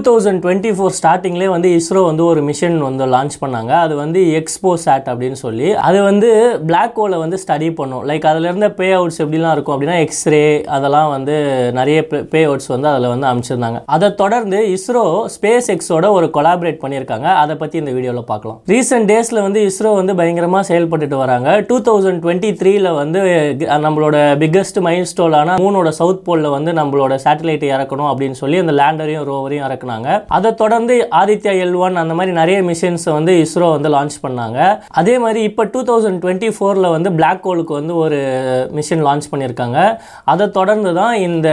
2024 ஸ்டார்டிங்லேயே வந்து இஸ்ரோ வந்து ஒரு மிஷன் வந்து லான்ச் பண்ணாங்க. அது வந்து எக்ஸ்போசாட் அப்படின்னு சொல்லி அது வந்து பிளாக் ஹோலை வந்து ஸ்டடி பண்ணும். லைக் அதில் இருந்த பே அவுட்ஸ் எப்படிலாம் இருக்கும் அப்படின்னா எக்ஸ்ரே அதெல்லாம் வந்து நிறைய பே அவுட்ஸ் வந்து அதில் வந்து அமைச்சிருந்தாங்க. அதை தொடர்ந்து இஸ்ரோ ஸ்பேஸ் எக்ஸோட ஒரு கொலாபரேட் பண்ணியிருக்காங்க. அதை பற்றி இந்த வீடியோவில் பார்க்கலாம். ரீசெண்ட் டேஸில் வந்து இஸ்ரோ வந்து பயங்கரமாக செயல்பட்டுட்டு வராங்க. 2023 வந்து நம்மளோட பிக்கஸ்ட் மைல் ஸ்டோனான மூனோட சவுத் போலில் வந்து நம்மளோட சேட்டலைட் இறக்கணும் அப்படின்னு சொல்லி அந்த லேண்டரையும் ரோவரையும் இறக்குனாங்க. அதை தொடர்ந்து ஆதித்யா எல்1 அந்த மாதிரி நிறைய மிஷன்ஸ் வந்து இஸ்ரோ வந்து லான்ச் பண்ணாங்க. அதே மாதிரி இப்போ 2024 வந்து பிளாக் ஹோலுக்கு வந்து ஒரு மிஷன் லான்ச் பண்ணியிருக்காங்க. அதை தொடர்ந்து தான் இந்த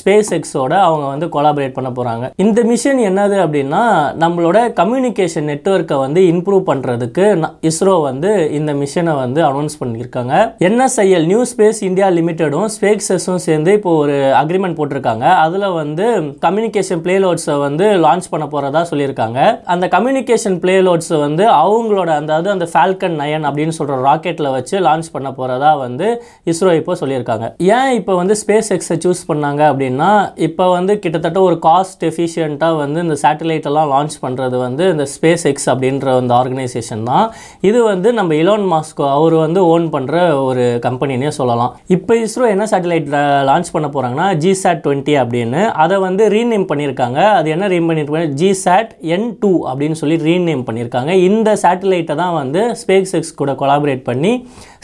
ஸ்பேஸ் எக்ஸோட அவங்க வந்து கொலாபரேட் பண்ண போகிறாங்க. இந்த மிஷன் என்னது அப்படின்னா நம்மளோட கம்யூனிகேஷன் நெட்வொர்க்கை வந்து இம்ப்ரூவ் பண்ணுறதுக்கு இஸ்ரோ வந்து இந்த மிஷனை வந்து அனௌன்ஸ் பண்ணியிருக்காங்க. என்எஸ்ஐஎல் நியூ ஸ்பேஸ் இந்தியா லிமிடெடும் ஸ்பேக்ஸஸும் சேர்ந்து இப்போ ஒரு அக்ரிமெண்ட் போட்டிருக்காங்க. அதில் வந்து கம்யூனிகேஷன் பிளேலோட்ஸை வந்து லான்ச் பண்ண போகிறதா சொல்லியிருக்காங்க. அந்த கம்யூனிகேஷன் பிளேலோட்ஸ் வந்து அவங்களோட அந்த ஃபால்கன் 9 அப்படின்னு சொல்கிற ராக்கெட்டில் வச்சு லான்ச் பண்ண போகிறதா வந்து இஸ்ரோ இப்போ சொல்லியிருக்காங்க. ஏன் இப்போ வந்து ஸ்பேஸ் எக்ஸை சூஸ் பண்ணாங்க அப்படின்னா இப்போ வந்து கிட்டத்தட்ட ஒரு காஸ்ட் எஃபிஷியண்ட்டாக வந்து இந்த சேட்டலைட்டெல்லாம் லான்ச் பண்ணுறது வந்து இந்த ஸ்பேஸ் எக்ஸ் அப்படின்ற அந்த ஆர்கனைசேஷன் தான். இது வந்து நம்ம எலான் மாஸ்க் அவர் வந்து ஓன் பண்ணுற ஒரு கம்பெனினே சொல்லலாம். இப்போ இஸ்ரோ என்ன சேட்டலைட் லான்ச் பண்ண போகிறாங்கன்னா GSAT-20 அப்படின்னு அதை வந்து ரீநேம் பண்ணியிருக்காங்க. அது என்ன ரீநேம் பண்ணியிருக்காங்க GSAT-N2 அப்படின்னு சொல்லி ரீநேம் பண்ணியிருக்காங்க. இந்த சேட்டலைட்டை தான் வந்து ஸ்பேஸ் எக்ஸ் கூட கொலாபரேட் பண்ணி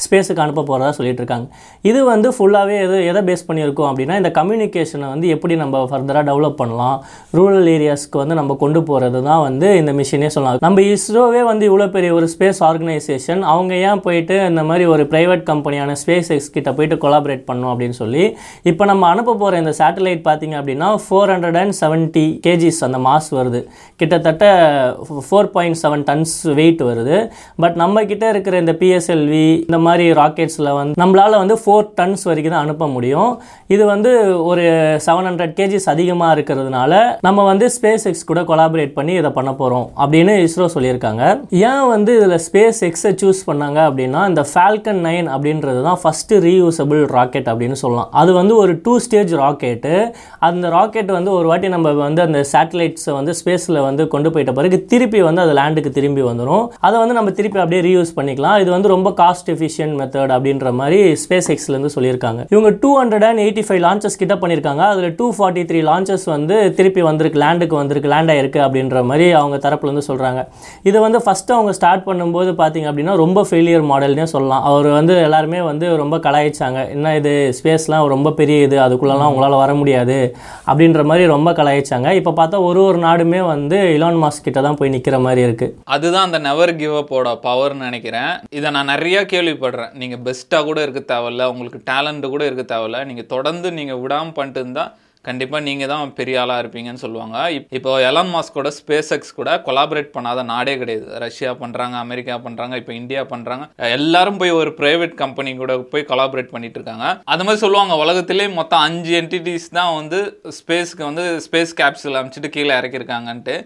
ஸ்பேஸுக்கு அனுப்ப போகிறதா சொல்லிட்டு இருக்காங்க. இது வந்து ஃபுல்லாகவே எதை பேஸ் பண்ணியிருக்கோம் அப்படின்னா இந்த கம்யூனிகேஷனை வந்து எப்படி நம்ம ஃபர்தராக டெவலப் பண்ணலாம், ரூரல் ஏரியாஸ்க்கு வந்து நம்ம கொண்டு போகிறது தான் வந்து இந்த மிஷனே சொல்லலாம். நம்ம இஸ்ரோவே வந்து இவ்வளோ பெரிய ஒரு ஸ்பேஸ் ஆர்கனைசேஷன் அவங்க ஏன் போயிட்டு இந்த மாதிரி ஒரு ப்ரைவேட் கம்பெனியான ஸ்பேஸ் எக்ஸ் கிட்ட போயிட்டு கொலாபரேட் பண்ணோம் அப்படின்னு சொல்லி இப்போ நம்ம அனுப்ப போகிற இந்த சேட்டலைட் பார்த்திங்க அப்படின்னா 470 kgs அந்த மாஸ் வருது. கிட்டத்தட்ட 4.7 tons வெயிட் வருது. பட் நம்ம கிட்ட இருக்கிற இந்த PSLV இந்த மாதிரி ராக்கெட்ஸில் வந்து நம்மளால் வந்து 4 tons வரைக்கும் தான் அனுப்ப முடியும். இது வந்து ஒரு 700 kgs அதிகமாக இருக்கிறதுனால நம்ம வந்து ஸ்பேஸ் எக்ஸ் கூட கொலாபரேட் பண்ணி இதை பண்ண போகிறோம் அப்படின்னு இஸ்ரோ சொல்லியிருக்காங்க. ஏன் வந்து இதில் ஸ்பேஸ் எக்ஸை சூஸ் பண்ணாங்க அப்படின்னா இந்த ஃபால்கன் 9 அப்படின்றது தான் ஃபஸ்ட்டு ரீயூசபிள் ராக்கெட் அப்படின்னு சொல்லலாம். அது வந்து ஒரு 2-stage ராக்கெட்டு. அந்த ராக்கெட் வந்து ஒரு வாட்டி நம்ம வந்து அந்த சேட்டலைட்ஸை வந்து ஸ்பேஸில் வந்து கொண்டு போயிட்ட பிறகு திருப்பி வந்து அது லேண்டுக்கு திரும்பி வந்துடும். அதை வந்து நம்ம திருப்பி அப்படியே ரீயூஸ் பண்ணிக்கலாம். இது வந்து ரொம்ப காஸ்ட் எஃபிஷியன்ட் மெத்தட் அப்படின்ற மாதிரி ஸ்பேஸ் எக்ஸ்லேருந்து சொல்லியிருக்காங்க. இவங்க 285 லான்ச்சஸ் கிட்ட பண்ணியிருக்காங்க. அதில் 243 லான்ச்சஸ் வந்து திருப்பி வந்திருக்கு, லேண்டுக்கு வந்திருக்கு, லேண்ட் ஆயிருக்கு அப்படின்ற மாதிரி அவங்க தரப்புலேருந்து சொல்கிறாங்க. இதை வந்து ஃபஸ்ட்டு அவங்க ஸ்டார்ட் பண்ணும்போது பார்த்திங்க அப்படின்னா ரொம்ப ஃபெயிலியர் மாடல்னே சொல்லலாம். அவர் வந்து எல்லாருமே வந்து ரொம்ப கலாய்ச்சாங்க. என்ன இது ஸ்பேஸ்லாம் ரொம்ப பெரிய இது, அதுக்குள்ளெலாம் அவங்களால் வர முடியாது அப்படின்ற மாதிரி ரொம்ப கலாய்ச்சாங்க. இப்போ பார்த்தா ஒரு நாடுமே வந்து எலான் மாஸ்க் கிட்ட தான் போய் நிற்கிற மாதிரி இருக்குது. அதுதான் அந்த நெவர் கிவ் அப்போட பவர்னு நினைக்கிறேன். இதை நான் நிறைய கேள்விப்படுறேன். நீங்கள் பெஸ்ட்டாக கூட இருக்க தேவையில்ல, உங்களுக்கு டேலண்ட்டு கூட இருக்க தேவையில்ல, நீங்கள் தொடர்ந்து நீங்கள் விடாமல் பண்ணிட்டு இருந்தால் கண்டிப்பாக நீங்கள் தான் பெரிய ஆளாக இருப்பீங்கன்னு சொல்லுவாங்க. இப்போ எலான் மாஸ்கோட ஸ்பேஸ் எக்ஸ் கூட கொலாபரேட் பண்ணாத நாடே கிடையாது. ரஷ்யா பண்ணுறாங்க, அமெரிக்கா பண்ணுறாங்க, இப்போ இந்தியா பண்ணுறாங்க, எல்லாரும் போய் ஒரு ப்ரைவேட் கம்பெனி கூட போய் கொலாபரேட் பண்ணிட்டு இருக்காங்க. அது மாதிரி சொல்லுவாங்க உலகத்திலே மொத்தம் 5 என்டிட்டிஸ் தான் வந்து ஸ்பேஸ்க்கு வந்து ஸ்பேஸ் கேப்சூல் அமைச்சிட்டு கீழே இறக்கியிருக்காங்கன்ட்டு.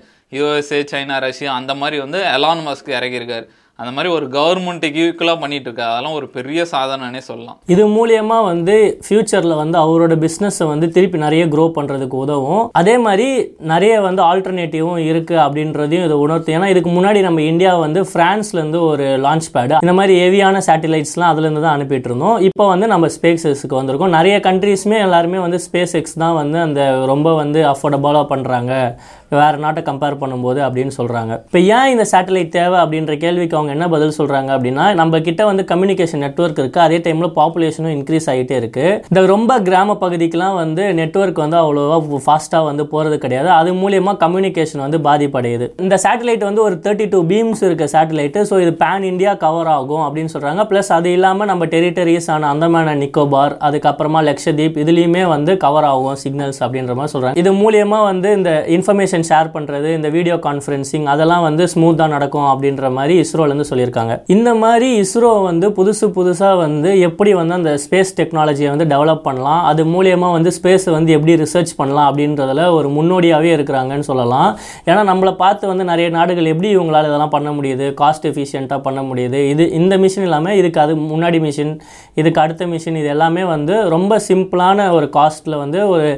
USA, சைனா, ரஷ்யா அந்த மாதிரி வந்து எலான் மாஸ்க் இறக்கியிருக்காரு. அந்த மாதிரி ஒரு கவர்மெண்ட்டுக்கு ஈக்குவலாக பண்ணிகிட்டு இருக்கா. அதெல்லாம் ஒரு பெரிய சாதனைனே சொல்லலாம். இது மூலியமாக வந்து ஃப்யூச்சரில் வந்து அவரோட பிஸ்னஸை வந்து திருப்பி நிறைய க்ரோ பண்ணுறதுக்கு உதவும். அதே மாதிரி நிறைய வந்து ஆல்டர்னேட்டிவும் இருக்குது அப்படின்றதையும் இதை உணர்த்து. ஏன்னா இதுக்கு முன்னாடி நம்ம இந்தியா வந்து ஃப்ரான்ஸ்லேருந்து ஒரு லான்ச் பேடு இந்த மாதிரி ஹெவியான சேட்டலைட்ஸ்லாம் அதுலேருந்து தான் அனுப்பிட்டு இருந்தோம். இப்போ வந்து நம்ம ஸ்பேஸ் எக்ஸுக்கு வந்திருக்கோம். நிறைய கண்ட்ரீஸுமே எல்லாருமே வந்து ஸ்பேஸ் எக்ஸ் தான் வந்து அந்த ரொம்ப வந்து அஃபோர்டபுளாக பண்ணுறாங்க வேறு நாட்டை கம்பேர் பண்ணும்போது அப்படின்னு சொல்கிறாங்க. இப்போ ஏன் இந்த சேட்டலைட் தேவை அப்படின்ற கேள்விக்கு அவங்க என்ன பதில் சொல்கிறாங்க அப்படின்னா நம்ம கிட்ட வந்து கம்யூனிகேஷன் நெட்வொர்க் இருக்குது, அதே டைமில் பாப்புலேஷனும் இன்க்ரீஸ் ஆகிட்டே இருக்குது. இந்த ரொம்ப கிராம பகுதிக்கெலாம் வந்து நெட்வொர்க் வந்து அவ்வளோவா ஃபாஸ்ட்டாக வந்து போகிறது கிடையாது. அது மூலியமாக கம்யூனிகேஷன் வந்து பாதிப்படையுது. இந்த சேட்டலைட் வந்து ஒரு 32 பீம்ஸ் இருக்க சேட்டலைட்டு. ஸோ இது பேன் இண்டியா கவர் ஆகும் அப்படின்னு சொல்கிறாங்க. ப்ளஸ் அது இல்லாமல் நம்ம டெரிட்டரிஸான அந்தமான நிக்கோபார், அதுக்கப்புறமா லக்ஷதீப் இதுலேயுமே வந்து கவர் ஆகும் சிக்னல்ஸ் அப்படின்ற மாதிரி சொல்கிறாங்க. இது மூலியமாக வந்து இந்த இன்ஃபர்மேஷன் ஷேர் பண்றது, இந்த வீடியோ கான்ஃபரன்சிங் அதெல்லாம் வந்து ஸ்மூத்தா நடக்கும் அப்படின்ற மாதிரி இஸ்ரோல இருந்து சொல்லியிருக்காங்க. இந்த மாதிரி இஸ்ரோ வந்து புதுசா வந்து எப்படி வந்து அந்த ஸ்பேஸ் டெக்னாலஜியை வந்து டெவலப் பண்ணலாம், அது மூலமா வந்து ஸ்பேஸ் வந்து எப்படி ரிசர்ச் பண்ணலாம் அப்படின்றதுல ஒரு முன்னோடியாவே இருக்கிறாங்கன்னு சொல்லலாம். ஏன்னா நம்மளை பார்த்து வந்து நிறைய நாடுகள் எப்படி இவங்களால இதெல்லாம் பண்ண முடியுது, காஸ்ட் எஃபிஷியன்ட்டா பண்ண முடியுது, இது இந்த மிஷின் இல்லாமல் இதுக்கு அது முன்னாடி மிஷின், இதுக்கு அடுத்த மிஷின், இது எல்லாமே வந்து ரொம்ப சிம்பிளான ஒரு காஸ்ட்ல வந்து ஒரு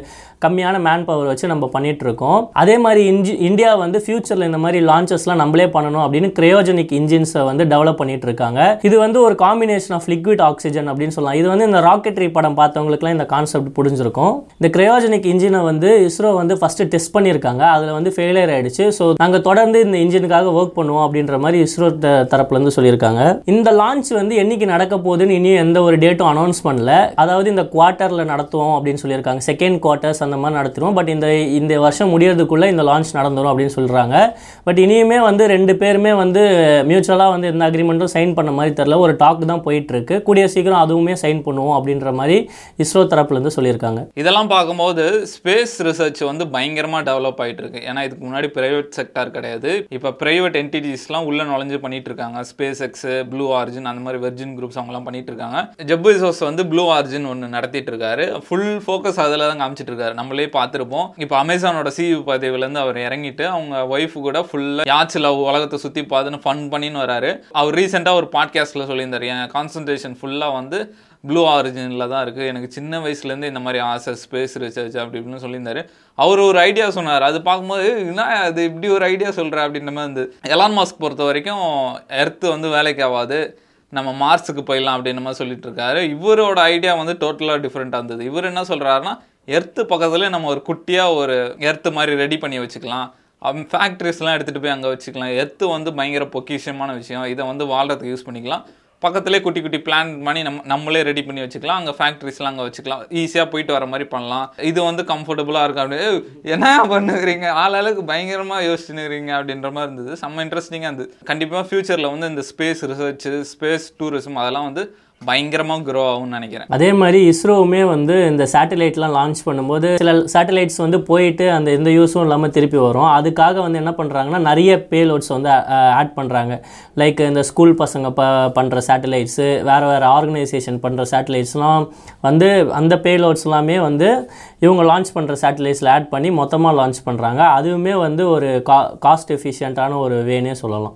கம்மியான மேன் பவர் வச்சு நம்ம பண்ணிட்டு இருக்கோம். அதே மாதிரி இந்தியா வந்து ஃபியூச்சர்ல இந்த மாதிரி லான்ச்சஸ்லாம் நம்மளே பண்ணணும் அப்படின்னு கிரையோஜெனிக் இன்ஜின்ஸை வந்து டெவலப் பண்ணிட்டு இருக்காங்க. இது வந்து ஒரு காம்பினேஷன் ஆஃப் லிக்விட் ஆக்சிஜன் அப்படின்னு சொல்லலாம். இது வந்து இந்த ராக்கெட்ரி படம் பார்த்தவங்களுக்குலாம் இந்த கான்செப்ட் புரிஞ்சிருக்கும். இந்த கிரையோஜெனிக் இன்ஜினை வந்து இஸ்ரோ வந்து ஃபர்ஸ்ட் டெஸ்ட் பண்ணியிருக்காங்க, அதில் வந்து ஃபெயிலியர் ஆயிடுச்சு. ஸோ நாங்கள் தொடர்ந்து இந்த இன்ஜினுக்காக ஒர்க் பண்ணுவோம் அப்படின்ற மாதிரி இஸ்ரோ தரப்புல இருந்து சொல்லியிருக்காங்க. இந்த லான்ச் வந்து என்னைக்கு நடக்க போகுதுன்னு இன்னும் எந்த ஒரு டேட்டும் அனௌன்ஸ் பண்ணல. அதாவது இந்த குவார்ட்டர்ல நடத்துவோம் அப்படின்னு சொல்லியிருக்காங்க, செகண்ட் குவார்ட்டர்ஸ் அந்த மாதிரி நடத்துவோம். பட் இந்த வருஷம் முடியறதுக்குள்ள இந்த லான்ச் நடந்துரும் அப்படின்னு சொல்றாங்க. பட் இனியுமே வந்து ரெண்டு பேருமே வந்து மியூச்சுவலா வந்து எந்த அக்ரிமெண்ட்டும் சைன் பண்ண மாதிரி தெரியல, ஒரு டாக் தான் போயிட்டு இருக்கு. கூடிய சீக்கிரம் அதுவுமே சைன் பண்ணுவோம் அப்படின்ற மாதிரி இஸ்ரோ தரப்புல இருந்து சொல்லியிருக்காங்க. இதெல்லாம் பார்க்கும்போது ஸ்பேஸ் ரிசர்ச் வந்து பயங்கரமா டெவலப் ஆயிட்டு இருக்கு. ஏன்னா இதுக்கு முன்னாடி பிரைவேட் செக்டார் கிடையாது, இப்ப பிரைவேட் என்டிட்டிஸ்லாம் உள்ள நுழைஞ்சு பண்ணிட்டு இருக்காங்க. SpaceX, Blue Origin, அந்த மாதிரி Virgin Groups அவங்கலாம் பண்ணிட்டு இருக்காங்க. ஜெஃப் பெசோஸ் வந்து Blue Origin ஒன்று நடத்திட்டு இருக்காரு. ஃபுல் ஃபோக்கஸ் அதில் தான் காமிச்சிட்டு இருக்காரு. நம்மளே பார்த்துருப்போம், இப்போ அமேசானோட CEO பதவியிலேருந்து அவர் இறங்கிட்டு அவங்க ஒய்ஃபு கூட ஃபுல்லாக யாச்சில் உலகத்தை சுற்றி பார்த்துன்னு ஃபன் பண்ணின்னு வராரு. அவர் ரீசெண்டாக ஒரு பாட்காஸ்ட்டில் சொல்லியிருந்தார், என் கான்சன்ட்ரேஷன் ஃபுல்லாக வந்து ப்ளூ ஆரிஜினில் தான் இருக்குது, எனக்கு சின்ன வயசுலேருந்து இந்த மாதிரி ஆசை ஸ்பேஸ் ரிசர்ச் அப்படி இப்படின்னு சொல்லியிருந்தார். அவர் ஒரு ஐடியா சொன்னார், அது பார்க்கும்போது என்ன அது இப்படி ஒரு ஐடியா சொல்கிறார் அப்படின்ற மாதிரி இருந்து. எலான் மாஸ்க் பொறுத்த வரைக்கும் எர்த்து வந்து வேலைக்கு ஆகாது, நம்ம மார்ஸுக்கு போயிடலாம் அப்படின்ற மாதிரி சொல்லிட்டு இருக்காரு. இவரோட ஐடியா வந்து டோட்டலாக டிஃப்ரெண்ட்டாக இருந்தது. இவர் என்ன சொல்கிறாருன்னா, எர்த்து பக்கத்தில் நம்ம ஒரு குட்டியாக ஒரு எர்த்து மாதிரி ரெடி பண்ணி வச்சுக்கலாம், ஃபேக்ட்ரிஸ்லாம் எடுத்துகிட்டு போய் அங்கே வச்சுக்கலாம். எர்த்து வந்து பயங்கர பொக்கிஷமான விஷயம், இதை வந்து வாழ்கிறதுக்கு யூஸ் பண்ணிக்கலாம். பக்கத்துலேயே குட்டி குட்டி பிளான் பண்ணி நம்மளே ரெடி பண்ணி வச்சுக்கலாம், அங்கே ஃபேக்ட்ரிஸ்லாம் அங்கே வச்சுக்கலாம், ஈஸியாக போயிட்டு வர மாதிரி பண்ணலாம். இது வந்து கம்ஃபர்டபுளாக இருக்கும் அப்படின்னு என்ன பண்ணுக்கிறீங்க, ஆளாளுக்கு பயங்கரமாக யோசிச்சுனுக்கிறீங்க அப்படின்ற மாதிரி இருந்தது. செம்ம இன்ட்ரெஸ்டிங்காக இருந்தது. கண்டிப்பாக ஃபியூச்சரில் வந்து இந்த ஸ்பேஸ் ரிசர்ச்சு, ஸ்பேஸ் டூரிசம் அதெல்லாம் வந்து பயங்கரமாக க்ரோ ஆகும்னு நினைக்கிறேன். அதே மாதிரி இஸ்ரோவுமே வந்து இந்த சேட்டலைட்லாம் லான்ச் பண்ணும்போது சில சேட்டலைட்ஸ் வந்து போயிட்டு அந்த எந்த யூஸும் இல்லாமல் திருப்பி வரும். அதுக்காக வந்து என்ன பண்ணுறாங்கன்னா நிறைய பேலோட்ஸ் வந்து ஆட் பண்ணுறாங்க. லைக் இந்த ஸ்கூல் பசங்க பண்ணுற சேட்டலைட்ஸு, வேறு வேறு ஆர்கனைசேஷன் பண்ணுற சேட்டலைட்ஸ்லாம் வந்து அந்த பேலோட்ஸ் எல்லாமே வந்து இவங்க லான்ச் பண்ணுற சேட்டலைட்ஸில் ஆட் பண்ணி மொத்தமாக லான்ச் பண்ணுறாங்க. அதுவுமே வந்து ஒரு காஸ்ட் எஃபிஷியன்ட்டான ஒரு வேனே சொல்லலாம்.